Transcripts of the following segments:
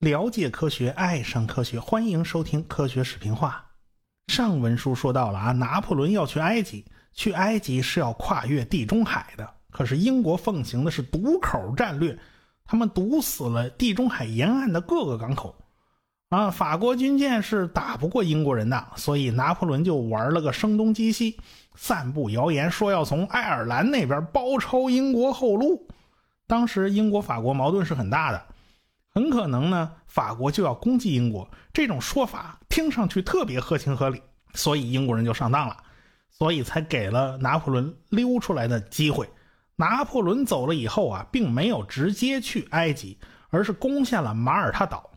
了解科学，爱上科学，欢迎收听科学视频化。上文书说到了拿破仑要去埃及，是要跨越地中海的。可是英国奉行的是堵口战略，他们堵死了地中海沿岸的各个港口。法国军舰是打不过英国人的，所以拿破仑就玩了个声东击西，散布谣言说要从爱尔兰那边包抄英国后路。当时英国法国矛盾是很大的，很可能呢，法国就要攻击英国，这种说法听上去特别合情合理，所以英国人就上当了，所以才给了拿破仑溜出来的机会。拿破仑走了以后并没有直接去埃及，而是攻下了马耳他岛。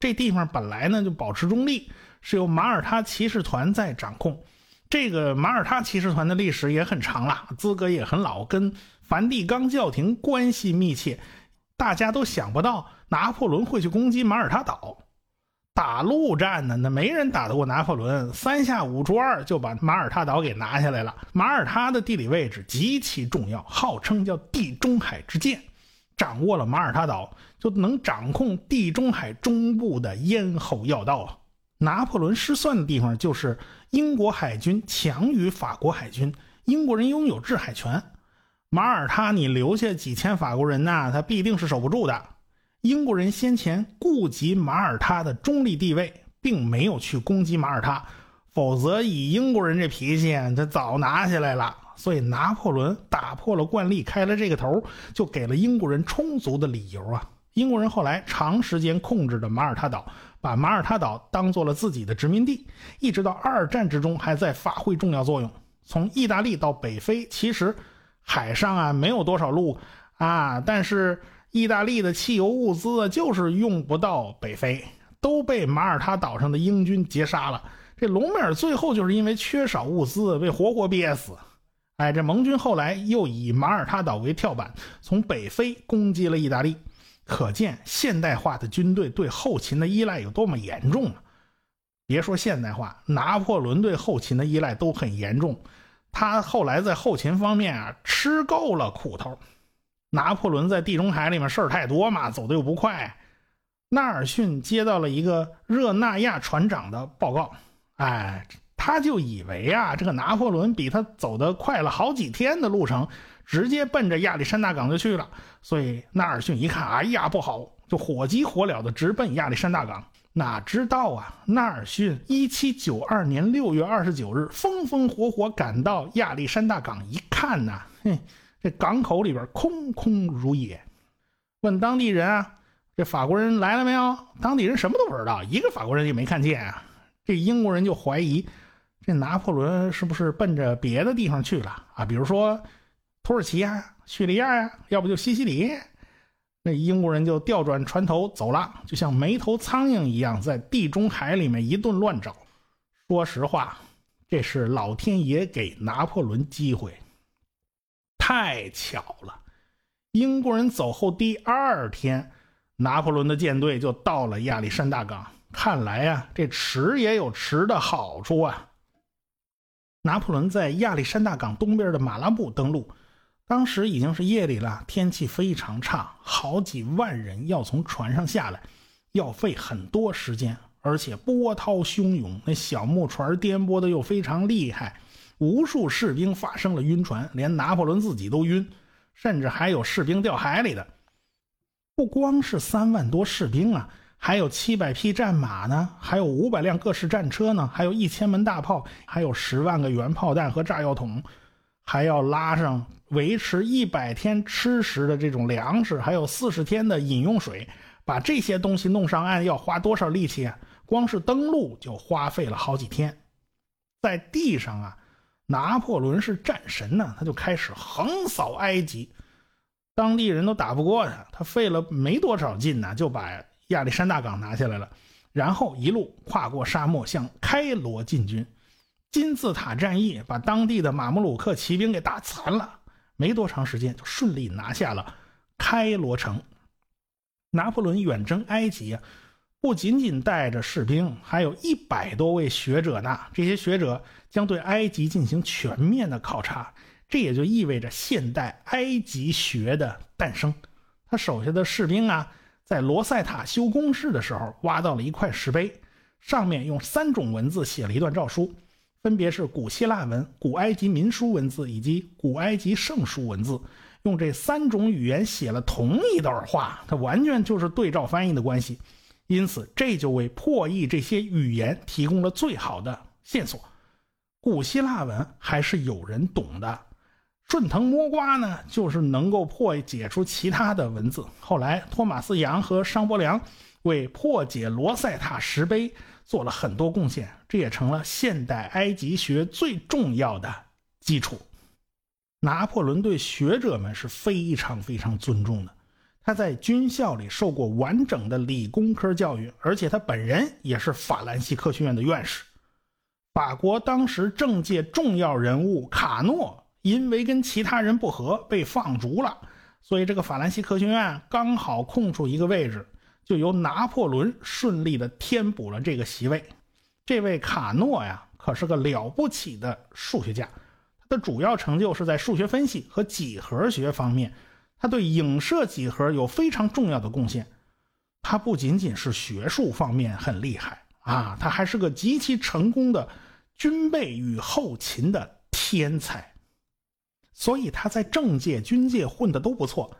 这地方本来呢就保持中立，是由马耳他骑士团在掌控。这个马耳他骑士团的历史也很长了，资格也很老，跟梵蒂冈教廷关系密切。大家都想不到拿破仑会去攻击马耳他岛。打陆战呢，那没人打得过拿破仑，三下五除二就把马耳他岛给拿下来了。马耳他的地理位置极其重要，号称叫地中海之剑，掌握了马耳他岛就能掌控地中海中部的咽喉要道。拿破仑失算的地方就是英国海军强于法国海军，英国人拥有制海权。马耳他你留下几千法国人他必定是守不住的。英国人先前顾及马耳他的中立地位，并没有去攻击马耳他，否则以英国人这脾气他早拿下来了。所以拿破仑打破了惯例，开了这个头，就给了英国人充足的理由。英国人后来长时间控制着马耳他岛，把马耳他岛当做了自己的殖民地，一直到二战之中还在发挥重要作用。从意大利到北非，其实海上没有多少路但是意大利的汽油物资就是用不到北非，都被马耳他岛上的英军截杀了。这隆美尔最后就是因为缺少物资被活活憋死。这盟军后来又以马耳他岛为跳板，从北非攻击了意大利，可见现代化的军队对后勤的依赖有多么严重。别说现代化，拿破仑对后勤的依赖都很严重。他后来在后勤方面吃够了苦头。拿破仑在地中海里面事儿太多嘛，走得又不快。纳尔逊接到了一个热那亚船长的报告，他就以为这个拿破仑比他走得快了好几天的路程，直接奔着亚历山大港就去了。所以纳尔逊一看，不好，就火急火燎的直奔亚历山大港。哪知道纳尔逊1792年6月29日风风火火赶到亚历山大港，一看这港口里边空空如也。问当地人这法国人来了没有？当地人什么都不知道，一个法国人也没看见。这英国人就怀疑这拿破仑是不是奔着别的地方去了比如说土耳其叙利亚要不就西西里。那英国人就调转船头走了，就像没头苍蝇一样在地中海里面一顿乱找。说实话，这是老天爷给拿破仑机会，太巧了。英国人走后第二天，拿破仑的舰队就到了亚历山大港。看来这迟也有迟的好处。拿破仑在亚历山大港东边的马拉布登陆，当时已经是夜里了，天气非常差，好几万人要从船上下来，要费很多时间，而且波涛汹涌，那小木船颠簸的又非常厉害，无数士兵发生了晕船，连拿破仑自己都晕，甚至还有士兵掉海里的。不光是3万多士兵还有700匹战马呢，还有500辆各式战车呢，还有1000门大炮，还有10万个原炮弹和炸药桶，还要拉上维持100天吃食的这种粮食，还有40天的饮用水。把这些东西弄上岸要花多少力气光是登陆就花费了好几天。在地上拿破仑是战神他就开始横扫埃及，当地人都打不过他，他费了没多少劲就把亚历山大港拿下来了，然后一路跨过沙漠向开罗进军。金字塔战役把当地的马穆鲁克骑兵给打残了，没多长时间就顺利拿下了开罗城。拿破仑远征埃及不仅仅带着士兵，还有100多位学者呢。这些学者将对埃及进行全面的考察，这也就意味着现代埃及学的诞生。他手下的士兵啊，在罗塞塔修工事的时候挖到了一块石碑，上面用三种文字写了一段诏书，分别是古希腊文、古埃及民书文字以及古埃及圣书文字，用这三种语言写了同一段话，它完全就是对照翻译的关系。因此这就为破译这些语言提供了最好的线索。古希腊文还是有人懂的，顺藤摸瓜呢，就是能够破解出其他的文字。后来托马斯·杨和商伯良为破解罗塞塔石碑做了很多贡献，这也成了现代埃及学最重要的基础。拿破仑对学者们是非常非常尊重的，他在军校里受过完整的理工科教育，而且他本人也是法兰西科学院的院士。法国当时政界重要人物卡诺因为跟其他人不和被放逐了，所以这个法兰西科学院刚好空出一个位置，就由拿破仑顺利的填补了这个席位。这位卡诺呀，可是个了不起的数学家，他的主要成就是在数学分析和几何学方面，他对影射几何有非常重要的贡献。他不仅仅是学术方面很厉害啊，他还是个极其成功的军备与后勤的天才，所以他在政界军界混得都不错。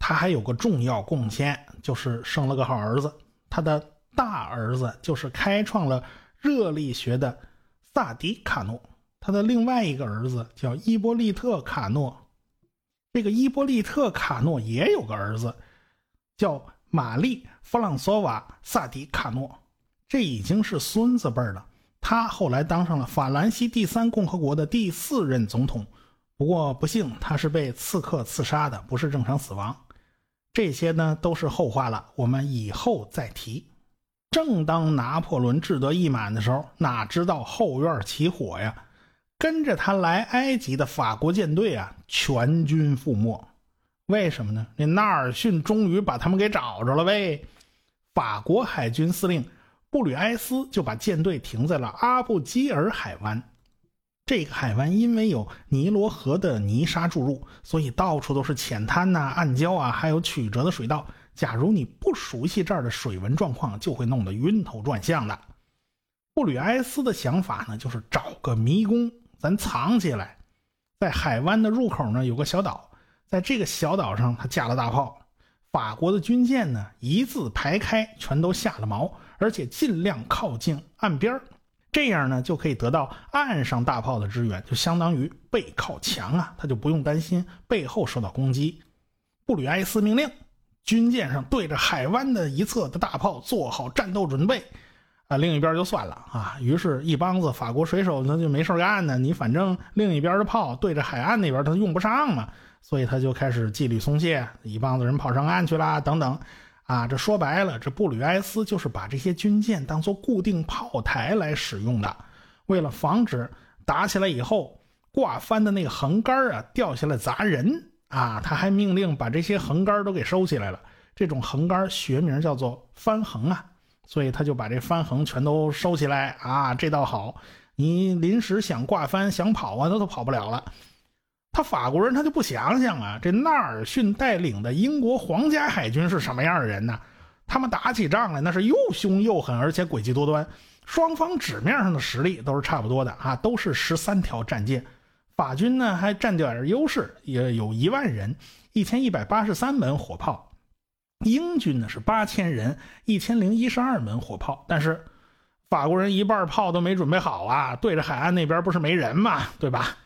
他还有个重要贡献，就是生了个好儿子，他的大儿子就是开创了热力学的萨迪卡诺，他的另外一个儿子叫伊波利特卡诺。这个伊波利特卡诺也有个儿子叫玛丽弗朗索瓦萨迪卡诺，这已经是孙子辈了。他后来当上了法兰西第三共和国的第四任总统，不过不幸他是被刺客刺杀的，不是正常死亡。这些呢都是后话了，我们以后再提。正当拿破仑志得意满的时候，哪知道后院起火呀，跟着他来埃及的法国舰队啊全军覆没。为什么呢？那纳尔逊终于把他们给找着了呗。法国海军司令布吕埃斯就把舰队停在了阿布基尔海湾。这个海湾因为有尼罗河的泥沙注入，所以到处都是浅滩啊、暗礁啊，还有曲折的水道。假如你不熟悉这儿的水文状况，就会弄得晕头转向的。布吕埃斯的想法呢，就是找个迷宫咱藏起来。在海湾的入口呢有个小岛，在这个小岛上他架了大炮，法国的军舰呢一字排开，全都下了锚，而且尽量靠近岸边，这样呢就可以得到岸上大炮的支援，就相当于背靠墙啊，他就不用担心背后受到攻击。布吕埃斯命令军舰上对着海湾的一侧的大炮做好战斗准备啊，另一边就算了啊。于是一帮子法国水手他就没事干呢，你反正另一边的炮对着海岸那边他用不上嘛，所以他就开始纪律松懈，一帮子人跑上岸去啦等等啊，这说白了，这布吕埃斯就是把这些军舰当作固定炮台来使用的。为了防止打起来以后挂翻的那个横杆啊掉下来砸人啊，他还命令把这些横杆都给收起来了。这种横杆学名叫做翻横啊，所以他就把这翻横全都收起来啊，这倒好，你临时想挂翻想跑啊，都跑不了了。他法国人他就不想想啊，这纳尔逊带领的英国皇家海军是什么样的人呢？他们打起仗来那是又凶又狠，而且诡计多端，双方纸面上的实力都是差不多的啊，都是13条战舰。法军呢还占点优势，也有1万人 1183 门火炮，英军呢是8000人 1012 门火炮。但是法国人一半炮都没准备好啊，对着海岸那边不是没人嘛，对吧？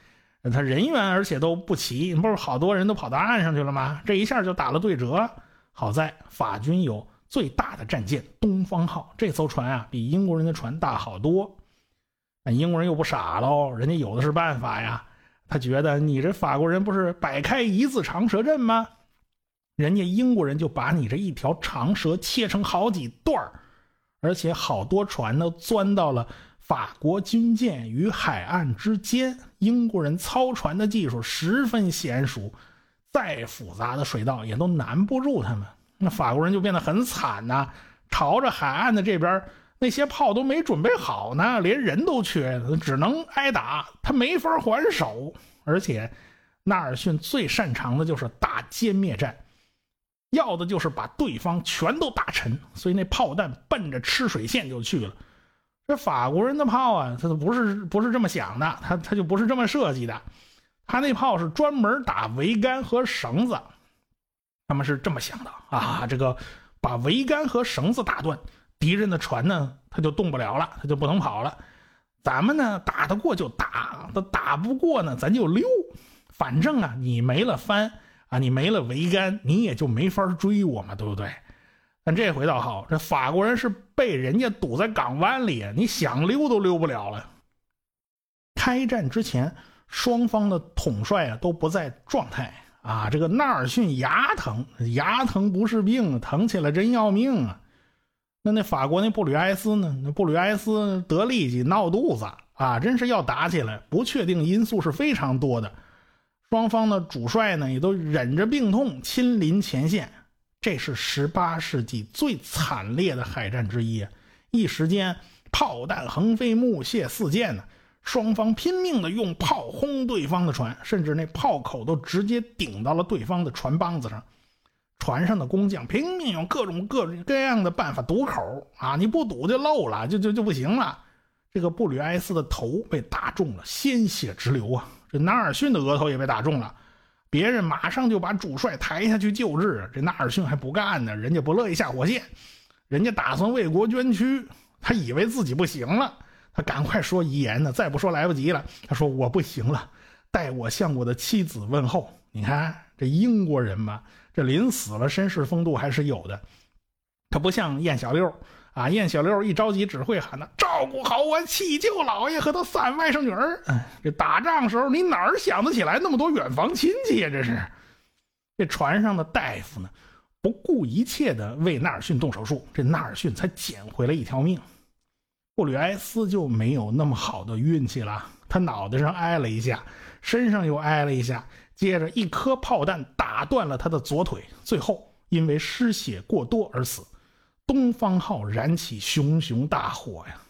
他人员而且都不齐，不是好多人都跑到岸上去了吗？这一下就打了对折。好在法军有最大的战舰东方号，这艘船啊比英国人的船大好多。英国人又不傻喽，人家有的是办法呀。他觉得你这法国人不是摆开一字长蛇阵吗？人家英国人就把你这一条长蛇切成好几段，而且好多船都钻到了法国军舰与海岸之间。英国人操船的技术十分娴熟，再复杂的水道也都难不住他们。那法国人就变得很惨呐，朝着海岸的这边那些炮都没准备好呢，连人都缺，只能挨打，他没法还手。而且纳尔逊最擅长的就是打歼灭战，要的就是把对方全都打沉，所以那炮弹奔着吃水线就去了。这法国人的炮啊，他不是这么想的，他就不是这么设计的，他那炮是专门打桅杆和绳子。他们是这么想的啊，这个把桅杆和绳子打断，敌人的船呢他就动不了了，他就不能跑了。咱们呢打得过就打，打不过呢咱就溜，反正啊你没了帆啊，你没了桅杆，你也就没法追我嘛，对不对？但这回倒好，这法国人是被人家堵在港湾里，你想溜都溜不了了。开战之前，双方的统帅啊都不在状态啊，这个纳尔逊牙疼，牙疼不是病，疼起来真要命啊。那法国那布吕埃斯呢？那布吕埃斯得痢疾闹肚子啊，真是要打起来，不确定因素是非常多的。双方的主帅呢也都忍着病痛亲临前线。这是18世纪最惨烈的海战之一，一时间炮弹横飞，木屑四溅呢。双方拼命的用炮轰对方的船，甚至那炮口都直接顶到了对方的船帮子上。船上的工匠拼命用各种各样的办法堵口啊，你不堵就漏了，就不行了。这个布吕埃斯的头被打中了，鲜血直流啊。这纳尔逊的额头也被打中了。别人马上就把主帅抬下去救治，这纳尔逊还不干呢，人家不乐意下火线，人家打算为国捐躯，他以为自己不行了，他赶快说遗言呢，再不说来不及了。他说我不行了，代我向我的妻子问候。你看这英国人嘛，这临死了绅士风度还是有的，他不像燕小六啊，燕小六一着急只会喊呢，照顾好我弃舅老爷和他三外甥女儿。这打仗时候你哪儿想得起来那么多远房亲戚啊，这是。这船上的大夫呢不顾一切的为纳尔逊动手术，这纳尔逊才捡回了一条命。布吕埃斯就没有那么好的运气了，他脑袋上挨了一下，身上又挨了一下，接着一颗炮弹打断了他的左腿，最后因为失血过多而死。东方号燃起熊熊大火呀！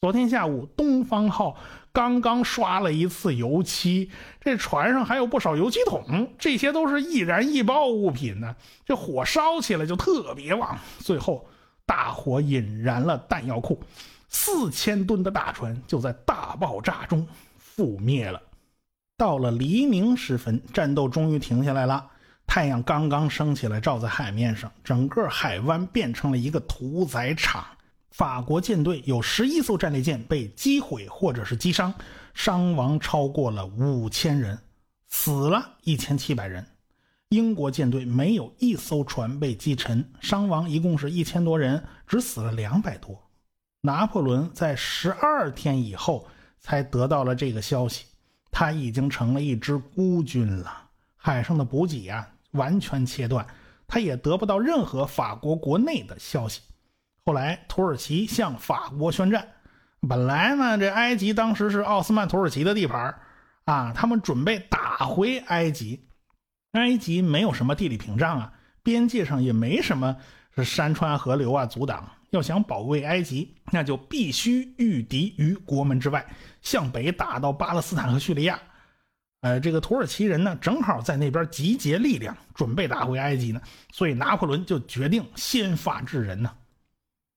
昨天下午，东方号刚刚刷了一次油漆，这船上还有不少油漆桶，这些都是易燃易爆物品呢。这火烧起来就特别旺，最后大火引燃了弹药库，4000吨的大船就在大爆炸中覆灭了。到了黎明时分，战斗终于停下来了。太阳刚刚升起来，照在海面上，整个海湾变成了一个屠宰场。法国舰队有11艘战列舰被击毁或者是击伤，伤亡超过了5000人，死了1700人。英国舰队没有一艘船被击沉，伤亡一共是1000多人，只死了200多。拿破仑在12天以后才得到了这个消息，他已经成了一支孤军了。海上的补给啊完全切断，他也得不到任何法国国内的消息。后来土耳其向法国宣战，本来呢这埃及当时是奥斯曼土耳其的地盘啊，他们准备打回埃及。埃及没有什么地理屏障啊，边界上也没什么山川河流啊阻挡，要想保卫埃及那就必须御敌于国门之外，向北打到巴勒斯坦和叙利亚。这个土耳其人呢正好在那边集结力量准备打回埃及呢，所以拿破仑就决定先发制人呢。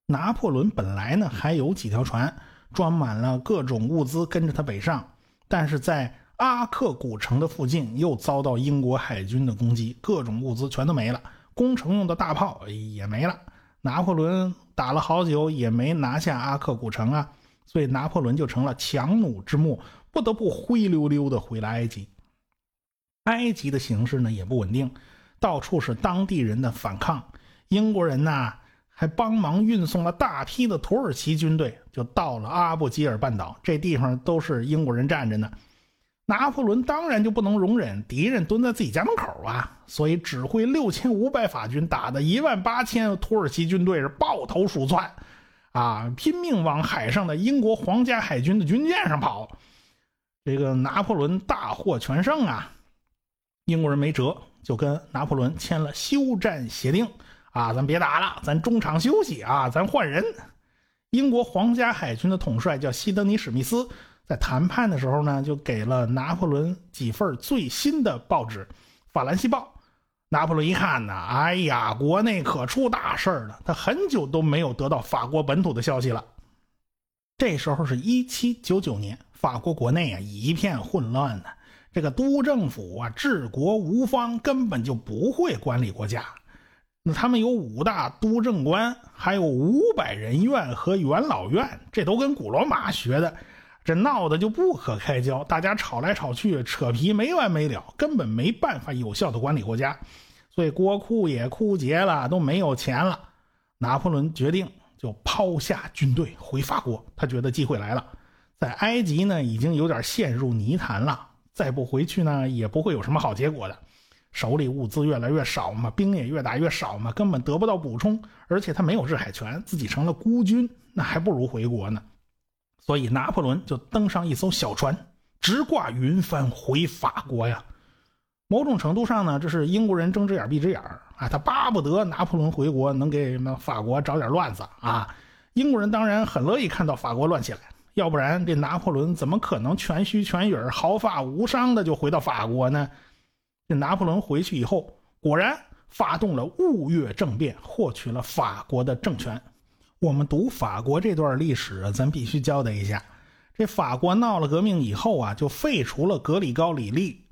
拿破仑本来呢还有几条船装满了各种物资跟着他北上，但是在阿克古城的附近又遭到英国海军的攻击，各种物资全都没了，攻城用的大炮也没了。拿破仑打了好久也没拿下阿克古城啊，所以拿破仑就成了强弩之末，不得不灰溜溜的回来埃及。埃及的形势呢也不稳定，到处是当地人的反抗。英国人呢还帮忙运送了大批的土耳其军队，就到了阿布基尔半岛，这地方都是英国人站着呢。拿破仑当然就不能容忍敌人蹲在自己家门口啊，所以指挥6500法军打的18000土耳其军队是抱头鼠窜啊，拼命往海上的英国皇家海军的军舰上跑。这个拿破仑大获全胜啊，英国人没辙，就跟拿破仑签了休战协定啊，咱别打了，咱中场休息啊，咱换人。英国皇家海军的统帅叫西德尼·史密斯，在谈判的时候呢，就给了拿破仑几份最新的报纸《法兰西报》。拿破仑一看呢，哎呀，国内可出大事了，他很久都没有得到法国本土的消息了。这时候是1799年，法国国内啊一片混乱呢，这个督政府啊治国无方，根本就不会管理国家。那他们有5大督政官，还有500人院和元老院，这都跟古罗马学的。这闹得就不可开交，大家吵来吵去，扯皮没完没了，根本没办法有效的管理国家，所以国库也枯竭了，都没有钱了。拿破仑决定就抛下军队回法国，他觉得机会来了。在埃及呢，已经有点陷入泥潭了，再不回去呢，也不会有什么好结果的。手里物资越来越少嘛，兵也越打越少嘛，根本得不到补充，而且他没有制海权，自己成了孤军，那还不如回国呢。所以拿破仑就登上一艘小船，直挂云帆回法国呀。某种程度上呢，这是英国人睁只眼闭只眼啊，他巴不得拿破仑回国能给法国找点乱子啊。英国人当然很乐意看到法国乱起来，要不然这拿破仑怎么可能全虚全影毫发无伤的就回到法国呢？这拿破仑回去以后，果然发动了雾月政变，获取了法国的政权。我们读法国这段历史啊，咱必须交代一下，这法国闹了革命以后啊，就废除了格里高礼历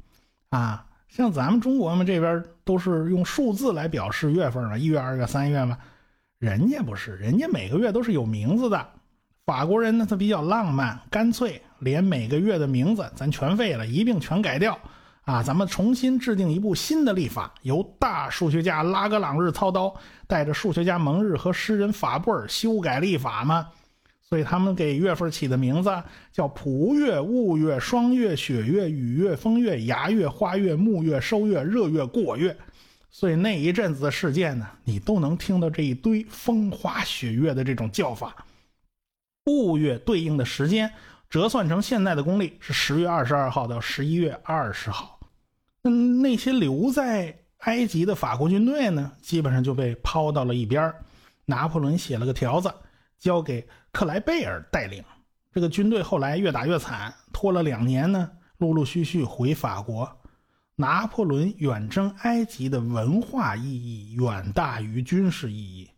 啊，像咱们中国们这边都是用数字来表示月份啊，1月、2月、3月嘛，人家不是，人家每个月都是有名字的。法国人呢，他比较浪漫，干脆连每个月的名字咱全废了，一并全改掉啊，咱们重新制定一部新的历法，由大数学家拉格朗日操刀，带着数学家蒙日和诗人法布尔修改历法嘛。所以他们给月份起的名字叫普月、戊月、双月、雪月、雨月、风月、牙月、花月、木月、收月、热月、过月。所以那一阵子的事件呢，你都能听到这一堆风花雪月的这种叫法。戊月对应的时间折算成现在的公历是10月22号到11月20号。那些留在埃及的法国军队呢，基本上就被抛到了一边。拿破仑写了个条子，交给克莱贝尔带领。这个军队后来越打越惨，拖了2年呢，陆陆续续回法国。拿破仑远征埃及的文化意义远大于军事意义。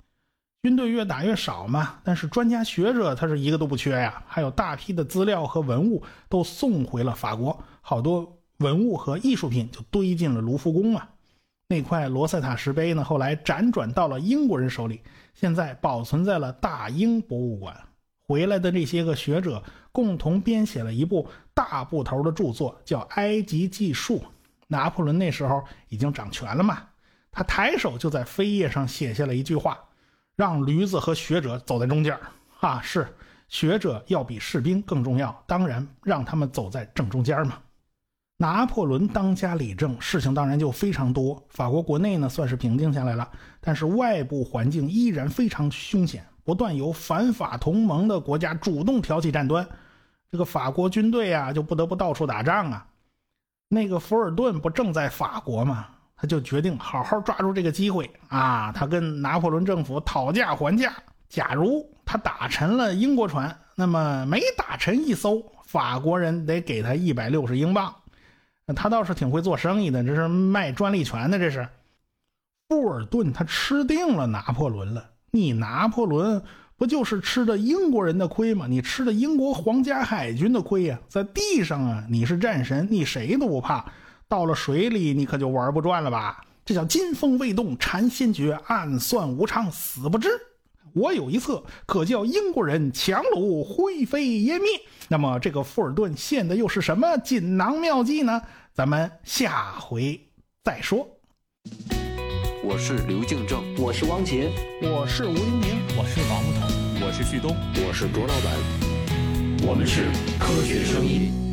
军队越打越少嘛，但是专家学者他是一个都不缺呀，还有大批的资料和文物都送回了法国，好多文物和艺术品就堆进了卢浮宫啊。那块罗塞塔石碑呢，后来辗转到了英国人手里，现在保存在了大英博物馆。回来的这些个学者共同编写了一部大部头的著作，叫《埃及记述》。拿破仑那时候已经掌权了嘛，他抬手就在扉页上写下了一句话，让驴子和学者走在中间啊，是学者要比士兵更重要，当然让他们走在正中间嘛。拿破仑当家理政，事情当然就非常多。法国国内呢算是平静下来了，但是外部环境依然非常凶险，不断有反法同盟的国家主动挑起战端，这个法国军队啊就不得不到处打仗啊。那个福尔顿不正在法国吗？他就决定好好抓住这个机会啊，他跟拿破仑政府讨价还价。假如他打沉了英国船，那么每打沉一艘，法国人得给他160英镑。他倒是挺会做生意的，这是卖专利权的。这是富尔顿他吃定了拿破仑了，你拿破仑不就是吃的英国人的亏吗？你吃的英国皇家海军的亏呀、啊！在地上啊你是战神，你谁都不怕，到了水里你可就玩不转了吧。这叫金风未动禅先觉，暗算无常死不知，我有一策，可叫英国人强弩灰飞烟灭。那么这个富尔顿献的又是什么锦囊妙计呢？咱们下回再说。我是刘敬正，我是汪杰，我是吴英明，我是王木头，我是旭东，我是卓老板，我们是科学声音。